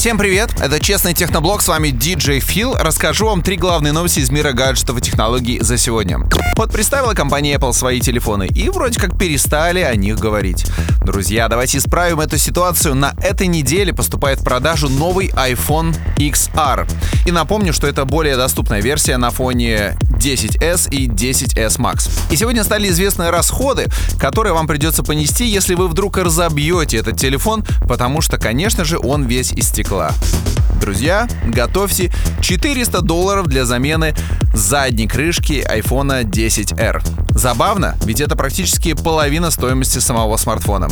Всем привет, это «Честный Техноблог», с вами DJ Phil. Расскажу вам три главные новости из мира гаджетов и технологий за сегодня. Вот представила компания Apple свои телефоны, и вроде как перестали о них говорить. Друзья, давайте исправим эту ситуацию. На этой неделе поступает в продажу новый iPhone XR. И напомню, что это более доступная версия на фоне 10s и 10s Max. И сегодня стали известны расходы, которые вам придется понести, если вы вдруг разобьете этот телефон, потому что, конечно же, он весь из стекла. Друзья, готовьте $400 для замены задней крышки iPhone XR. Забавно, ведь это практически половина стоимости самого смартфона.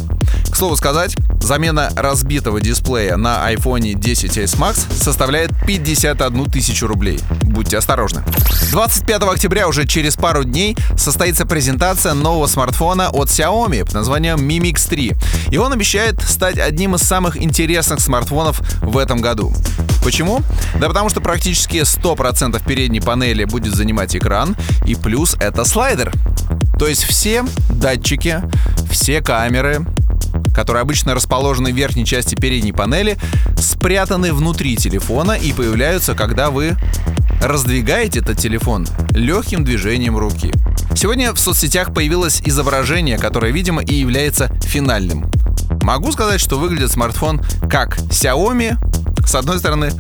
К слову сказать, замена разбитого дисплея на iPhone XS Max составляет 51 тысячу рублей. Будьте осторожны. 25 октября, уже через пару дней, состоится презентация нового смартфона от Xiaomi под названием Mi Mix 3. И он обещает стать одним из самых интересных смартфонов в этом году. Почему? Да потому что практически 100% передней панели будет занимать экран, и плюс это слайдер. То есть все датчики, все камеры, которые обычно расположены в верхней части передней панели, спрятаны внутри телефона и появляются, когда вы раздвигаете этот телефон легким движением руки. Сегодня в соцсетях появилось изображение, которое, видимо, и является финальным. Могу сказать, что выглядит смартфон как Xiaomi, с одной стороны,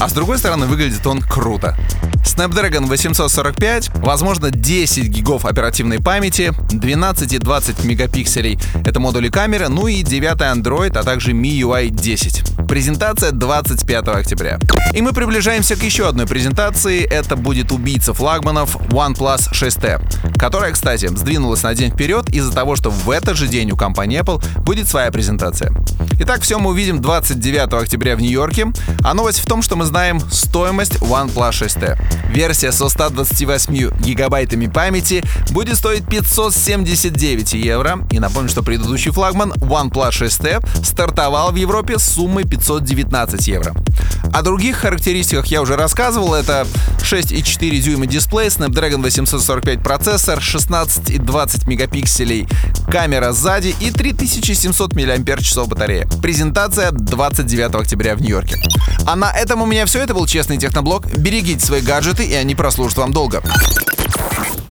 а с другой стороны выглядит он круто. Snapdragon 845, возможно, 10 гигов оперативной памяти, 12 и 20 мегапикселей — это модули камеры, ну и 9 Android, а также MIUI 10. Презентация 25 октября. И мы приближаемся к еще одной презентации. Это будет убийца флагманов OnePlus 6T, которая, кстати, сдвинулась на день вперед из-за того, что в этот же день у компании Apple будет своя презентация. Итак, все мы увидим 29 октября в Нью-Йорке. А новость в том, что мы знаем стоимость OnePlus 6T. Версия со 128 гигабайтами памяти будет стоить 579 евро. И напомню, что предыдущий флагман OnePlus 6T стартовал в Европе с суммой 519 евро. О других характеристиках я уже рассказывал. Это 6,4 дюйма дисплей, Snapdragon 845 процессор, 16 и 20 мегапикселей камера сзади и 3700 мАч батарея. Презентация 29 октября в Нью-Йорке. А на этом у меня все. Это был «Честный Техноблог». Берегите свои гаджеты, и они прослужат вам долго.